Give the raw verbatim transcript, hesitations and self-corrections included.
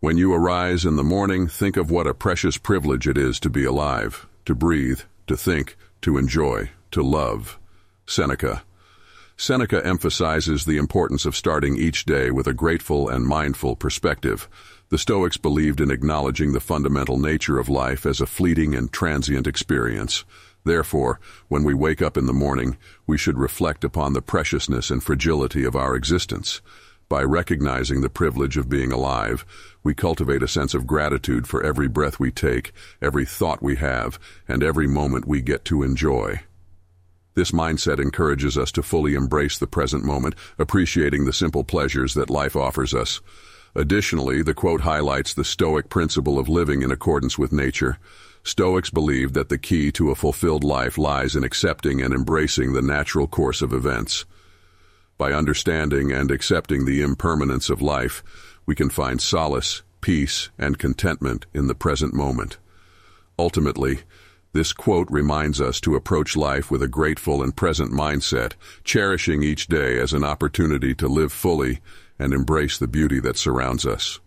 When you arise in the morning, think of what a precious privilege it is to be alive, to breathe, to think, to enjoy, to love. Seneca. Seneca emphasizes the importance of starting each day with a grateful and mindful perspective. The Stoics believed in acknowledging the fundamental nature of life as a fleeting and transient experience. Therefore, when we wake up in the morning, we should reflect upon the preciousness and fragility of our existence. By recognizing the privilege of being alive, we cultivate a sense of gratitude for every breath we take, every thought we have, and every moment we get to enjoy. This mindset encourages us to fully embrace the present moment, appreciating the simple pleasures that life offers us. Additionally, the quote highlights the Stoic principle of living in accordance with nature. Stoics believed that the key to a fulfilled life lies in accepting and embracing the natural course of events. By understanding and accepting the impermanence of life, we can find solace, peace, and contentment in the present moment. Ultimately, this quote reminds us to approach life with a grateful and present mindset, cherishing each day as an opportunity to live fully and embrace the beauty that surrounds us.